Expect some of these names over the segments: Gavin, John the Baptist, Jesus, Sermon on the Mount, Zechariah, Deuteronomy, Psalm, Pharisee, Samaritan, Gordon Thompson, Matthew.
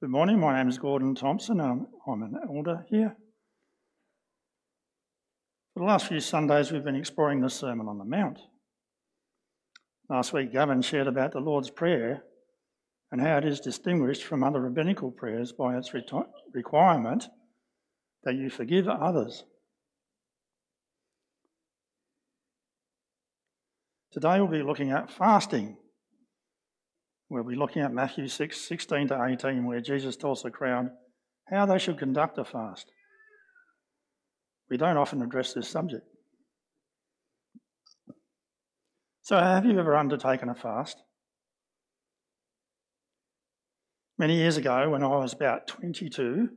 Good morning, my name is Gordon Thompson. I'm an elder here. For the last few Sundays we've been exploring the Sermon on the Mount. Last week Gavin shared about the Lord's Prayer and how it is distinguished from other rabbinical prayers by its requirement that you forgive others. Today we'll be looking at fasting. We'll be looking at Matthew 6:16 to 18, where Jesus tells the crowd how they should conduct a fast. We don't often address this subject. So have you ever undertaken a fast? Many years ago, when I was about 22,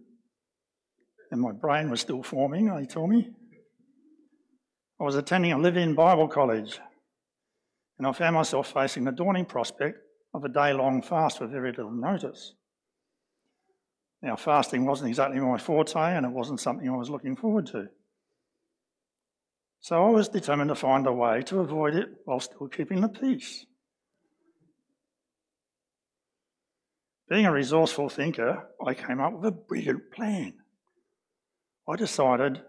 and my brain was still forming, they tell me, I was attending a live-in Bible college, and I found myself facing the dawning prospect of a day-long fast with very little notice. Now, fasting wasn't exactly my forte, and it wasn't something I was looking forward to. So I was determined to find a way to avoid it while still keeping the peace. Being a resourceful thinker, I came up with a brilliant plan. I decided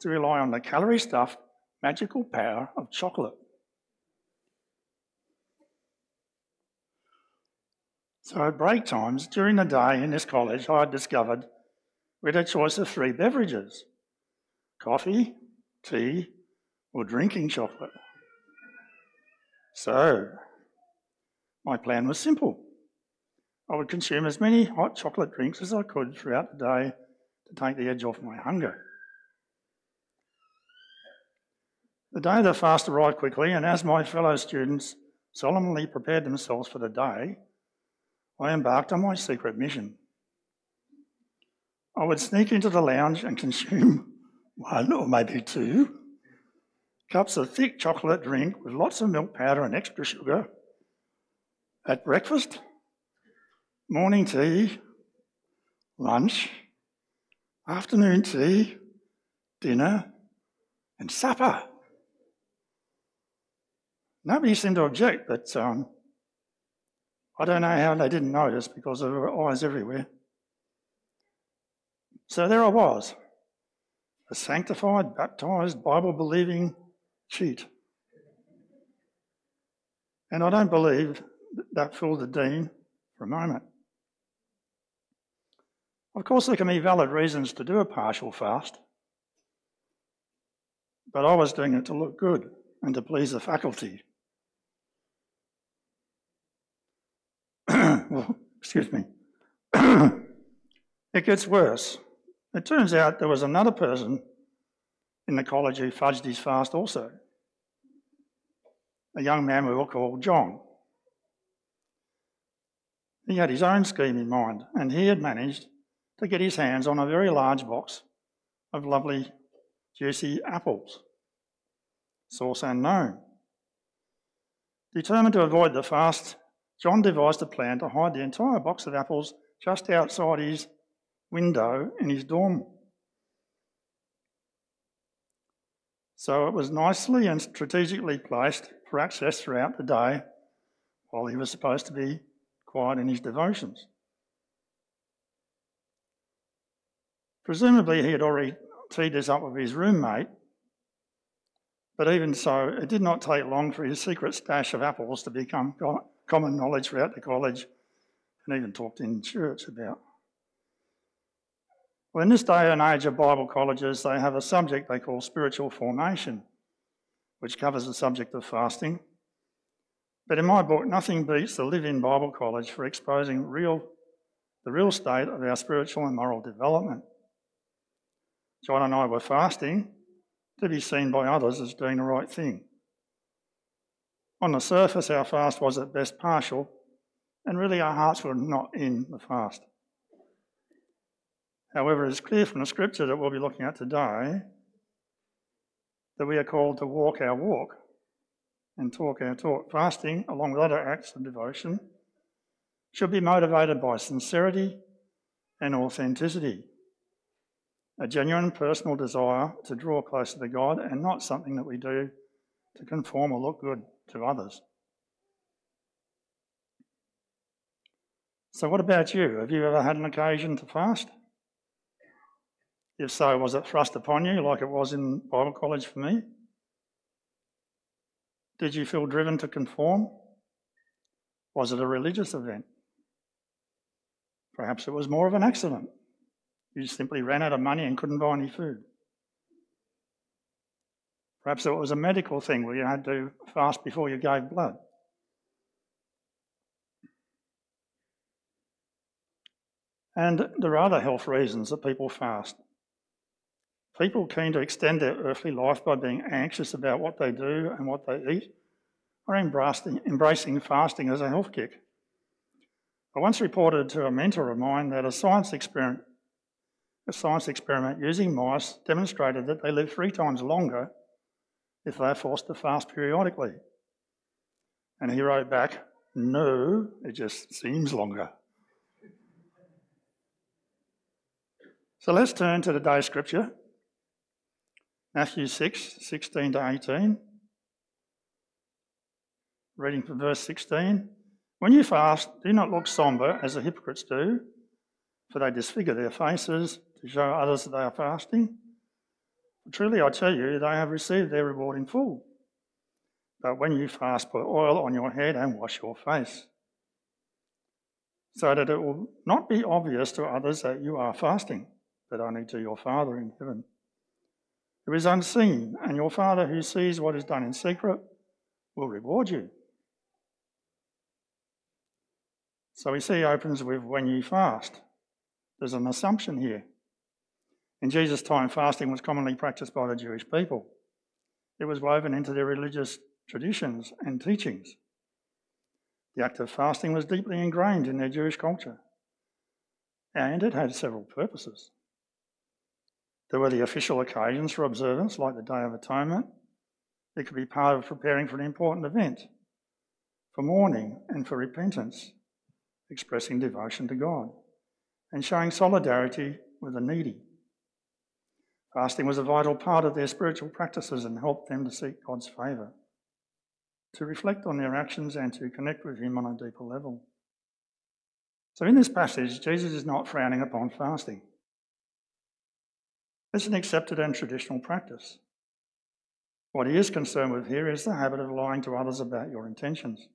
to rely on the calorie-stuffed magical power of chocolate. So at break times during the day in this college, I had discovered we had a choice of three beverages: coffee, tea, or drinking chocolate. So my plan was simple. I would consume as many hot chocolate drinks as I could throughout the day to take the edge off my hunger. The day of the fast arrived quickly, and as my fellow students solemnly prepared themselves for the day, I embarked on my secret mission. I would sneak into the lounge and consume one or maybe two cups of thick chocolate drink with lots of milk powder and extra sugar at breakfast, morning tea, lunch, afternoon tea, dinner, and supper. Nobody seemed to object, but I don't know how they didn't notice, because there were eyes everywhere. So there I was, a sanctified, baptised, Bible-believing cheat. And I don't believe that fooled the dean for a moment. Of course, there can be valid reasons to do a partial fast, but I was doing it to look good and to please the faculty. Well, excuse me. It gets worse. It turns out there was another person in the college who fudged his fast also. A young man we will call John. He had his own scheme in mind, and he had managed to get his hands on a very large box of lovely, juicy apples, source unknown. Determined to avoid the fast, John devised a plan to hide the entire box of apples just outside his window in his dorm. So it was nicely and strategically placed for access throughout the day while he was supposed to be quiet in his devotions. Presumably he had already teed this up with his roommate, but even so, it did not take long for his secret stash of apples to become common knowledge throughout the college, and even talked in church about. Well, in this day and age of Bible colleges, they have a subject they call spiritual formation, which covers the subject of fasting. But in my book, nothing beats the live-in Bible college for exposing the real state of our spiritual and moral development. John and I were fasting to be seen by others as doing the right thing. On the surface, our fast was at best partial, and really our hearts were not in the fast. However, it is clear from the scripture that we'll be looking at today that we are called to walk our walk and talk our talk. Fasting, along with other acts of devotion, should be motivated by sincerity and authenticity, a genuine personal desire to draw closer to God, and not something that we do to conform or look good to others. So what about you? Have you ever had an occasion to fast? If so, was it thrust upon you like it was in Bible college for me? Did you feel driven to conform? Was it a religious event? Perhaps it was more of an accident. You simply ran out of money and couldn't buy any food. Perhaps it was a medical thing where you had to fast before you gave blood. And there are other health reasons that people fast. People keen to extend their earthly life by being anxious about what they do and what they eat are embracing fasting as a health kick. I once reported to a mentor of mine that a science experiment using mice demonstrated that they live 3 times longer if they are forced to fast periodically. And he wrote back, "No, it just seems longer." So let's turn to today's scripture, Matthew 6, 16 to 18. Reading from verse 16. "When you fast, do not look somber as the hypocrites do, for they disfigure their faces to show others that they are fasting. Truly I tell you, they have received their reward in full. But when you fast, put oil on your head and wash your face, so that it will not be obvious to others that you are fasting, but only to your Father in heaven, who is unseen, and your Father who sees what is done in secret will reward you." So we see he opens with "when you fast." There's an assumption here. In Jesus' time, fasting was commonly practiced by the Jewish people. It was woven into their religious traditions and teachings. The act of fasting was deeply ingrained in their Jewish culture, and it had several purposes. There were the official occasions for observance, like the Day of Atonement. It could be part of preparing for an important event, for mourning and for repentance, expressing devotion to God, and showing solidarity with the needy. Fasting was a vital part of their spiritual practices and helped them to seek God's favour, to reflect on their actions and to connect with him on a deeper level. So in this passage, Jesus is not frowning upon fasting. It's an accepted and traditional practice. What he is concerned with here is the habit of lying to others about your intentions.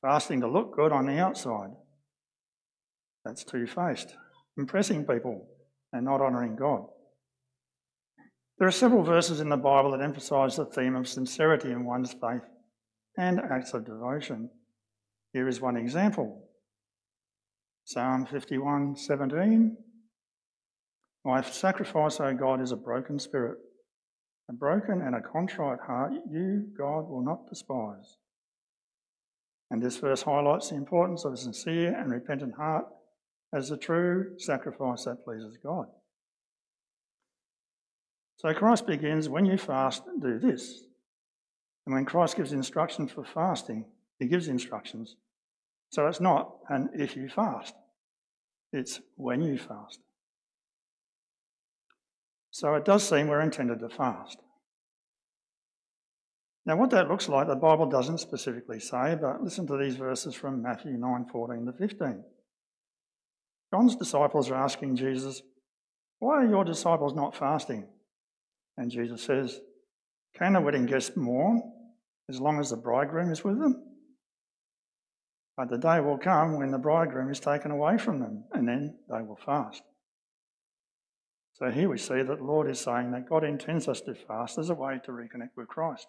Fasting to look good on the outside. That's two-faced, impressing people and not honouring God. There are several verses in the Bible that emphasise the theme of sincerity in one's faith and acts of devotion. Here is one example. Psalm 51:17. "My sacrifice, O God, is a broken spirit. A broken and a contrite heart you, God, will not despise." And this verse highlights the importance of a sincere and repentant heart as the true sacrifice that pleases God. So Christ begins, "When you fast, do this." And when Christ gives instructions for fasting, he gives instructions. So it's not an "if you fast," it's "when you fast." So it does seem we're intended to fast. Now what that looks like, the Bible doesn't specifically say, but listen to these verses from Matthew 9:14 to 15. John's disciples are asking Jesus, "Why are your disciples not fasting?" And Jesus says, "Can the wedding guests mourn as long as the bridegroom is with them? But the day will come when the bridegroom is taken away from them, and then they will fast." So here we see that the Lord is saying that God intends us to fast as a way to reconnect with Christ.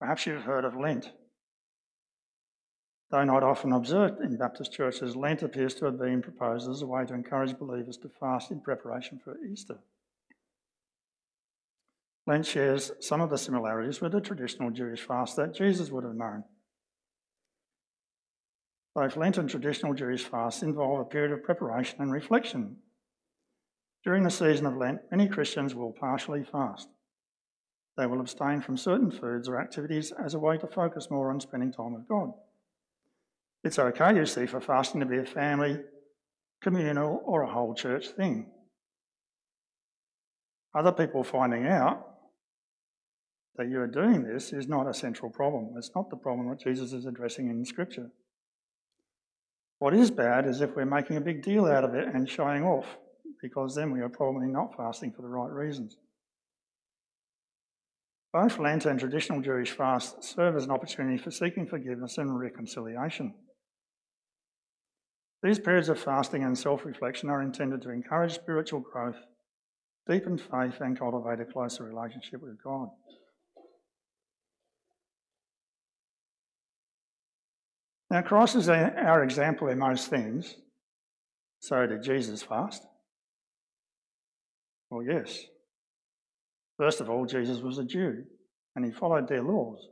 Perhaps you've heard of Lent. Though not often observed in Baptist churches, Lent appears to have been proposed as a way to encourage believers to fast in preparation for Easter. Lent shares some of the similarities with the traditional Jewish fast that Jesus would have known. Both Lent and traditional Jewish fasts involve a period of preparation and reflection. During the season of Lent, many Christians will partially fast. They will abstain from certain foods or activities as a way to focus more on spending time with God. It's okay, you see, for fasting to be a family, communal, or a whole church thing. Other people finding out that you are doing this is not a central problem. It's not the problem that Jesus is addressing in Scripture. What is bad is if we're making a big deal out of it and showing off, because then we are probably not fasting for the right reasons. Both Lent and traditional Jewish fasts serve as an opportunity for seeking forgiveness and reconciliation. These periods of fasting and self-reflection are intended to encourage spiritual growth, deepen faith, and cultivate a closer relationship with God. Now, Christ is our example in most things. So did Jesus fast? Well, yes. First of all, Jesus was a Jew, and he followed their laws,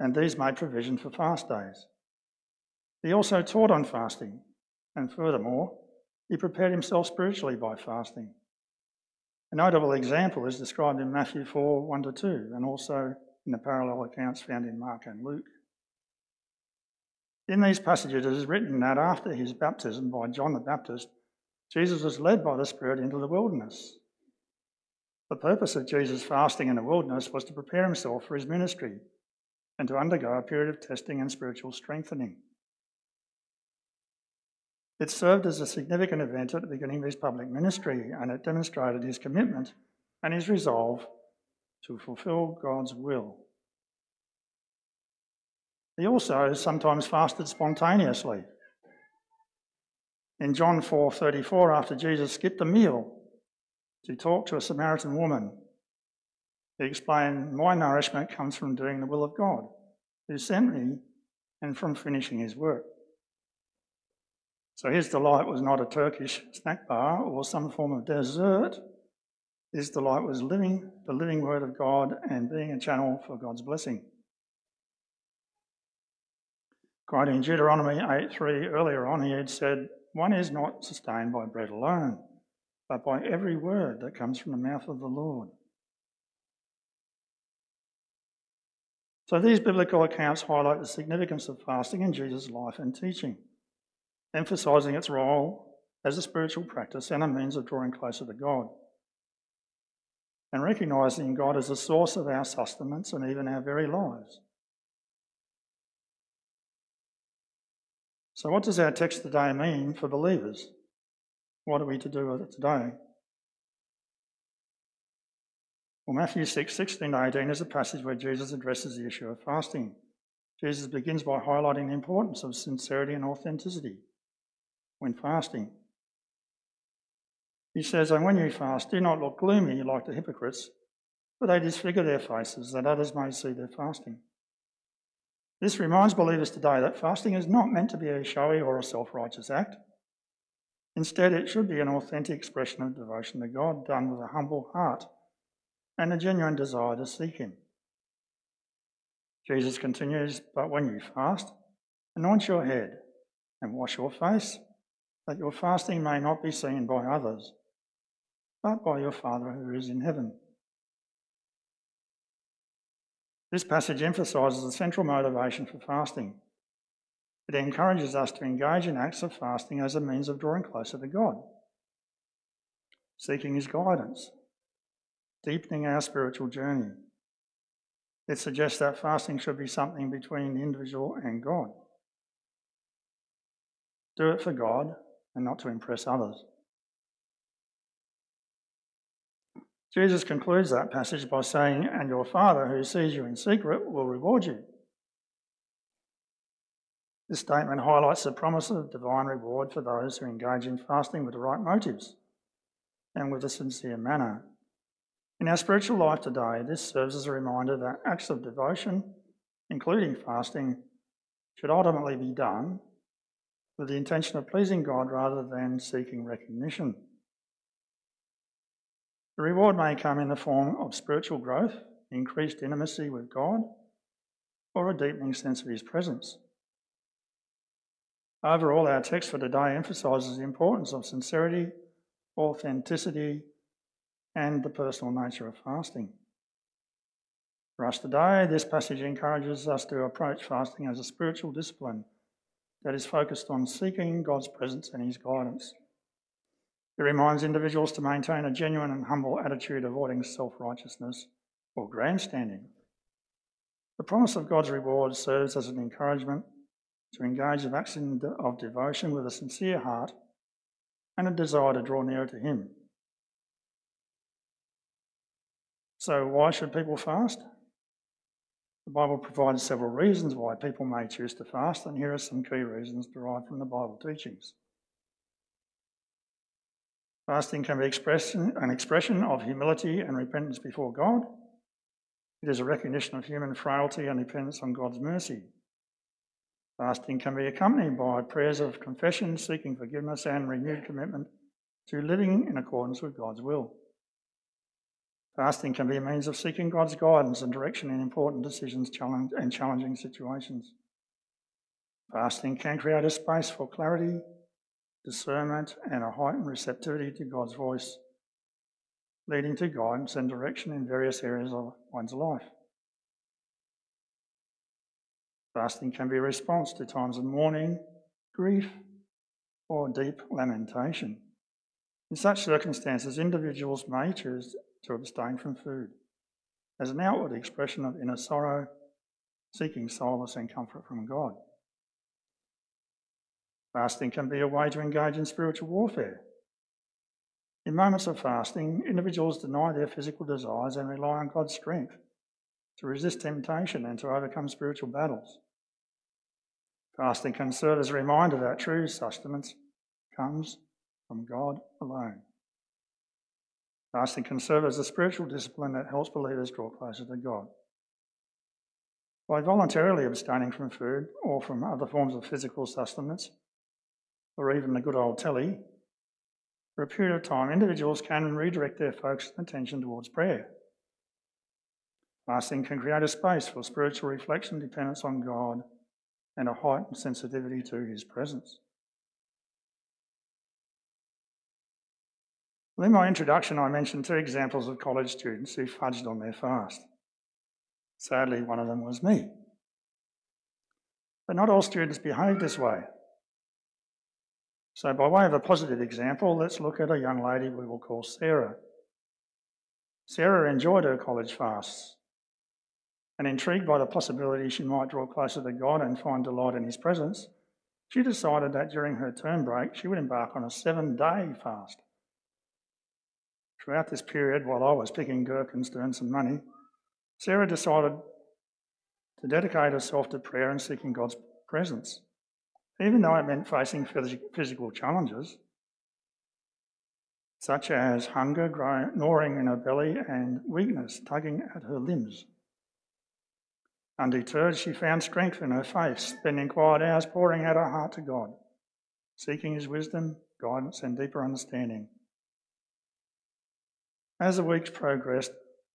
and these made provision for fast days. He also taught on fasting, and furthermore, he prepared himself spiritually by fasting. A notable example is described in Matthew 4, 1-2, and also in the parallel accounts found in Mark and Luke. In these passages, it is written that after his baptism by John the Baptist, Jesus was led by the Spirit into the wilderness. The purpose of Jesus' fasting in the wilderness was to prepare himself for his ministry and to undergo a period of testing and spiritual strengthening. It served as a significant event at the beginning of his public ministry, and it demonstrated his commitment and his resolve to fulfill God's will. He also sometimes fasted spontaneously. In John 4:34, after Jesus skipped a meal to talk to a Samaritan woman, he explained, "My nourishment comes from doing the will of God, who sent me, and from finishing his work." So his delight was not a Turkish snack bar or some form of dessert. His delight was living the living word of God and being a channel for God's blessing. Quoting Deuteronomy 8:3 earlier on, he had said, "One is not sustained by bread alone, but by every word that comes from the mouth of the Lord." So these biblical accounts highlight the significance of fasting in Jesus' life and teaching, emphasising its role as a spiritual practice and a means of drawing closer to God, and recognising God as the source of our sustenance and even our very lives. So what does our text today mean for believers? What are we to do with it today? Well, Matthew 6:16-18 is a passage where Jesus addresses the issue of fasting. Jesus begins by highlighting the importance of sincerity and authenticity when fasting. He says, "And when you fast, do not look gloomy like the hypocrites, for they disfigure their faces that others may see their fasting." This reminds believers today that fasting is not meant to be a showy or a self-righteous act. Instead, it should be an authentic expression of devotion to God, done with a humble heart and a genuine desire to seek him. Jesus continues, "But when you fast, anoint your head and wash your face, that your fasting may not be seen by others, but by your Father who is in heaven." This passage emphasises the central motivation for fasting. It encourages us to engage in acts of fasting as a means of drawing closer to God, seeking his guidance, deepening our spiritual journey. It suggests that fasting should be something between the individual and God. Do it for God and not to impress others. Jesus concludes that passage by saying, "And your Father who sees you in secret will reward you." This statement highlights the promise of divine reward for those who engage in fasting with the right motives and with a sincere manner. In our spiritual life today, this serves as a reminder that acts of devotion, including fasting, should ultimately be done with the intention of pleasing God rather than seeking recognition. The reward may come in the form of spiritual growth, increased intimacy with God, or a deepening sense of his presence. Overall, our text for today emphasises the importance of sincerity, authenticity, and the personal nature of fasting. For us today, this passage encourages us to approach fasting as a spiritual discipline that is focused on seeking God's presence and his guidance. It reminds individuals to maintain a genuine and humble attitude, avoiding self-righteousness or grandstanding. The promise of God's reward serves as an encouragement to engage in actions of devotion with a sincere heart and a desire to draw nearer to Him. So why should people fast? The Bible provides several reasons why people may choose to fast, and here are some key reasons derived from the Bible teachings. Fasting can be an expression of humility and repentance before God. It is a recognition of human frailty and dependence on God's mercy. Fasting can be accompanied by prayers of confession, seeking forgiveness, and renewed commitment to living in accordance with God's will. Fasting can be a means of seeking God's guidance and direction in important decisions and challenging situations. Fasting can create a space for clarity, discernment, and a heightened receptivity to God's voice, leading to guidance and direction in various areas of one's life. Fasting can be a response to times of mourning, grief, or deep lamentation. In such circumstances, individuals may choose to abstain from food as an outward expression of inner sorrow, seeking solace and comfort from God. Fasting can be a way to engage in spiritual warfare. In moments of fasting, individuals deny their physical desires and rely on God's strength to resist temptation and to overcome spiritual battles. Fasting can serve as a reminder that true sustenance comes from God alone. Fasting can serve as a spiritual discipline that helps believers draw closer to God. By voluntarily abstaining from food or from other forms of physical sustenance, or even the good old telly, for a period of time, individuals can redirect their focus and attention towards prayer. Fasting can create a space for spiritual reflection, dependence on God, and a heightened sensitivity to His presence. In my introduction, I mentioned two examples of college students who fudged on their fast. Sadly, one of them was me. But not all students behave this way. So by way of a positive example, let's look at a young lady we will call Sarah. Sarah enjoyed her college fasts, and intrigued by the possibility she might draw closer to God and find delight in His presence, she decided that during her term break, she would embark on a 7-day fast. Throughout this period, while I was picking gherkins to earn some money, Sarah decided to dedicate herself to prayer and seeking God's presence, even though it meant facing physical challenges, such as hunger, gnawing in her belly, and weakness tugging at her limbs. Undeterred, she found strength in her faith, spending quiet hours pouring out her heart to God, seeking His wisdom, guidance, and deeper understanding. As the week progressed,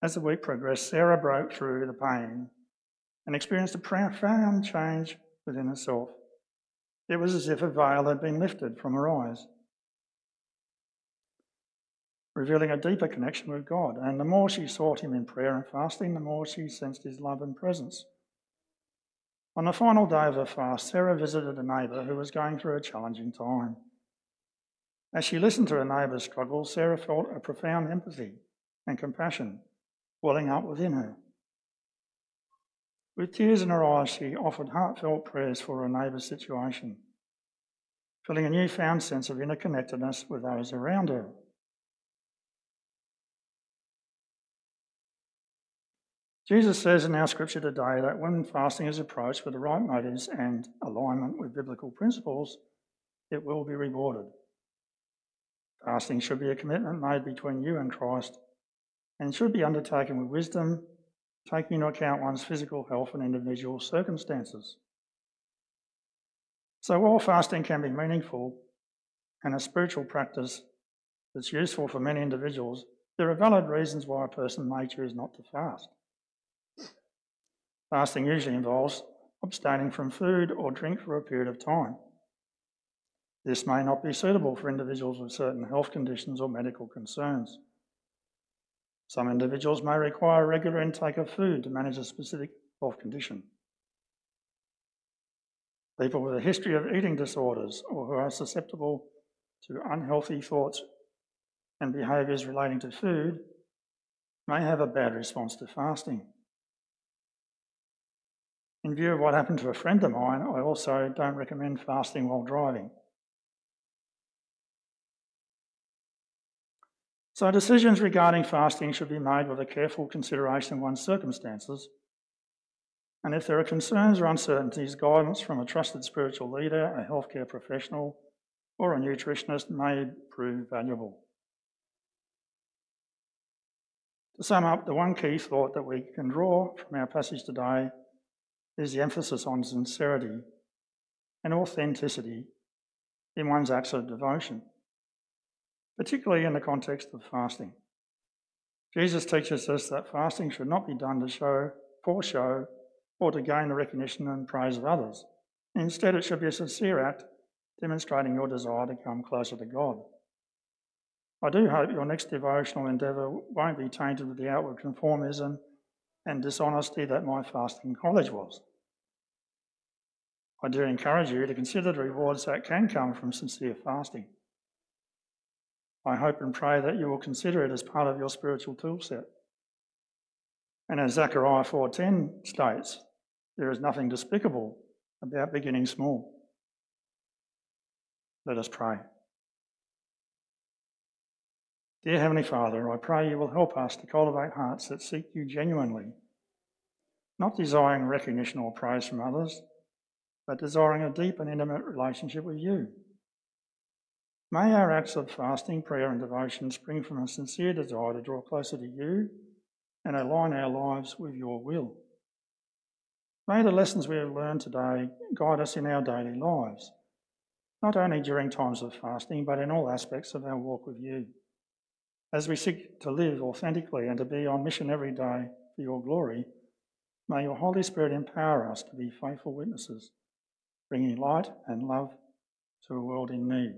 Sarah broke through the pain and experienced a profound change within herself. It was as if a veil had been lifted from her eyes, revealing a deeper connection with God. And the more she sought Him in prayer and fasting, the more she sensed His love and presence. On the final day of her fast, Sarah visited a neighbour who was going through a challenging time. As she listened to her neighbour's struggle, Sarah felt a profound empathy and compassion welling up within her. With tears in her eyes, she offered heartfelt prayers for her neighbour's situation, feeling a newfound sense of interconnectedness with those around her. Jesus says in our scripture today that when fasting is approached with the right motives and alignment with biblical principles, it will be rewarded. Fasting should be a commitment made between you and Christ, and should be undertaken with wisdom, taking into account one's physical health and individual circumstances. So while fasting can be meaningful and a spiritual practice that's useful for many individuals, there are valid reasons why a person may choose not to fast. Fasting usually involves abstaining from food or drink for a period of time. This may not be suitable for individuals with certain health conditions or medical concerns. Some individuals may require regular intake of food to manage a specific health condition. People with a history of eating disorders or who are susceptible to unhealthy thoughts and behaviours relating to food may have a bad response to fasting. In view of what happened to a friend of mine, I also don't recommend fasting while driving. So decisions regarding fasting should be made with a careful consideration of one's circumstances, and if there are concerns or uncertainties, guidance from a trusted spiritual leader, a healthcare professional, or a nutritionist may prove valuable. To sum up, the one key thought that we can draw from our passage today is the emphasis on sincerity and authenticity in one's acts of devotion, particularly in the context of fasting. Jesus teaches us that fasting should not be done for show, or to gain the recognition and praise of others. Instead, it should be a sincere act demonstrating your desire to come closer to God. I do hope your next devotional endeavour won't be tainted with the outward conformism and dishonesty that my fasting college was. I do encourage you to consider the rewards that can come from sincere fasting. I hope and pray that you will consider it as part of your spiritual toolset. And as Zechariah 4:10 states, there is nothing despicable about beginning small. Let us pray. Dear Heavenly Father, I pray you will help us to cultivate hearts that seek you genuinely, not desiring recognition or praise from others, but desiring a deep and intimate relationship with you. May our acts of fasting, prayer and devotion spring from a sincere desire to draw closer to you and align our lives with your will. May the lessons we have learned today guide us in our daily lives, not only during times of fasting, but in all aspects of our walk with you, as we seek to live authentically and to be on mission every day for your glory. May your Holy Spirit empower us to be faithful witnesses, bringing light and love to a world in need.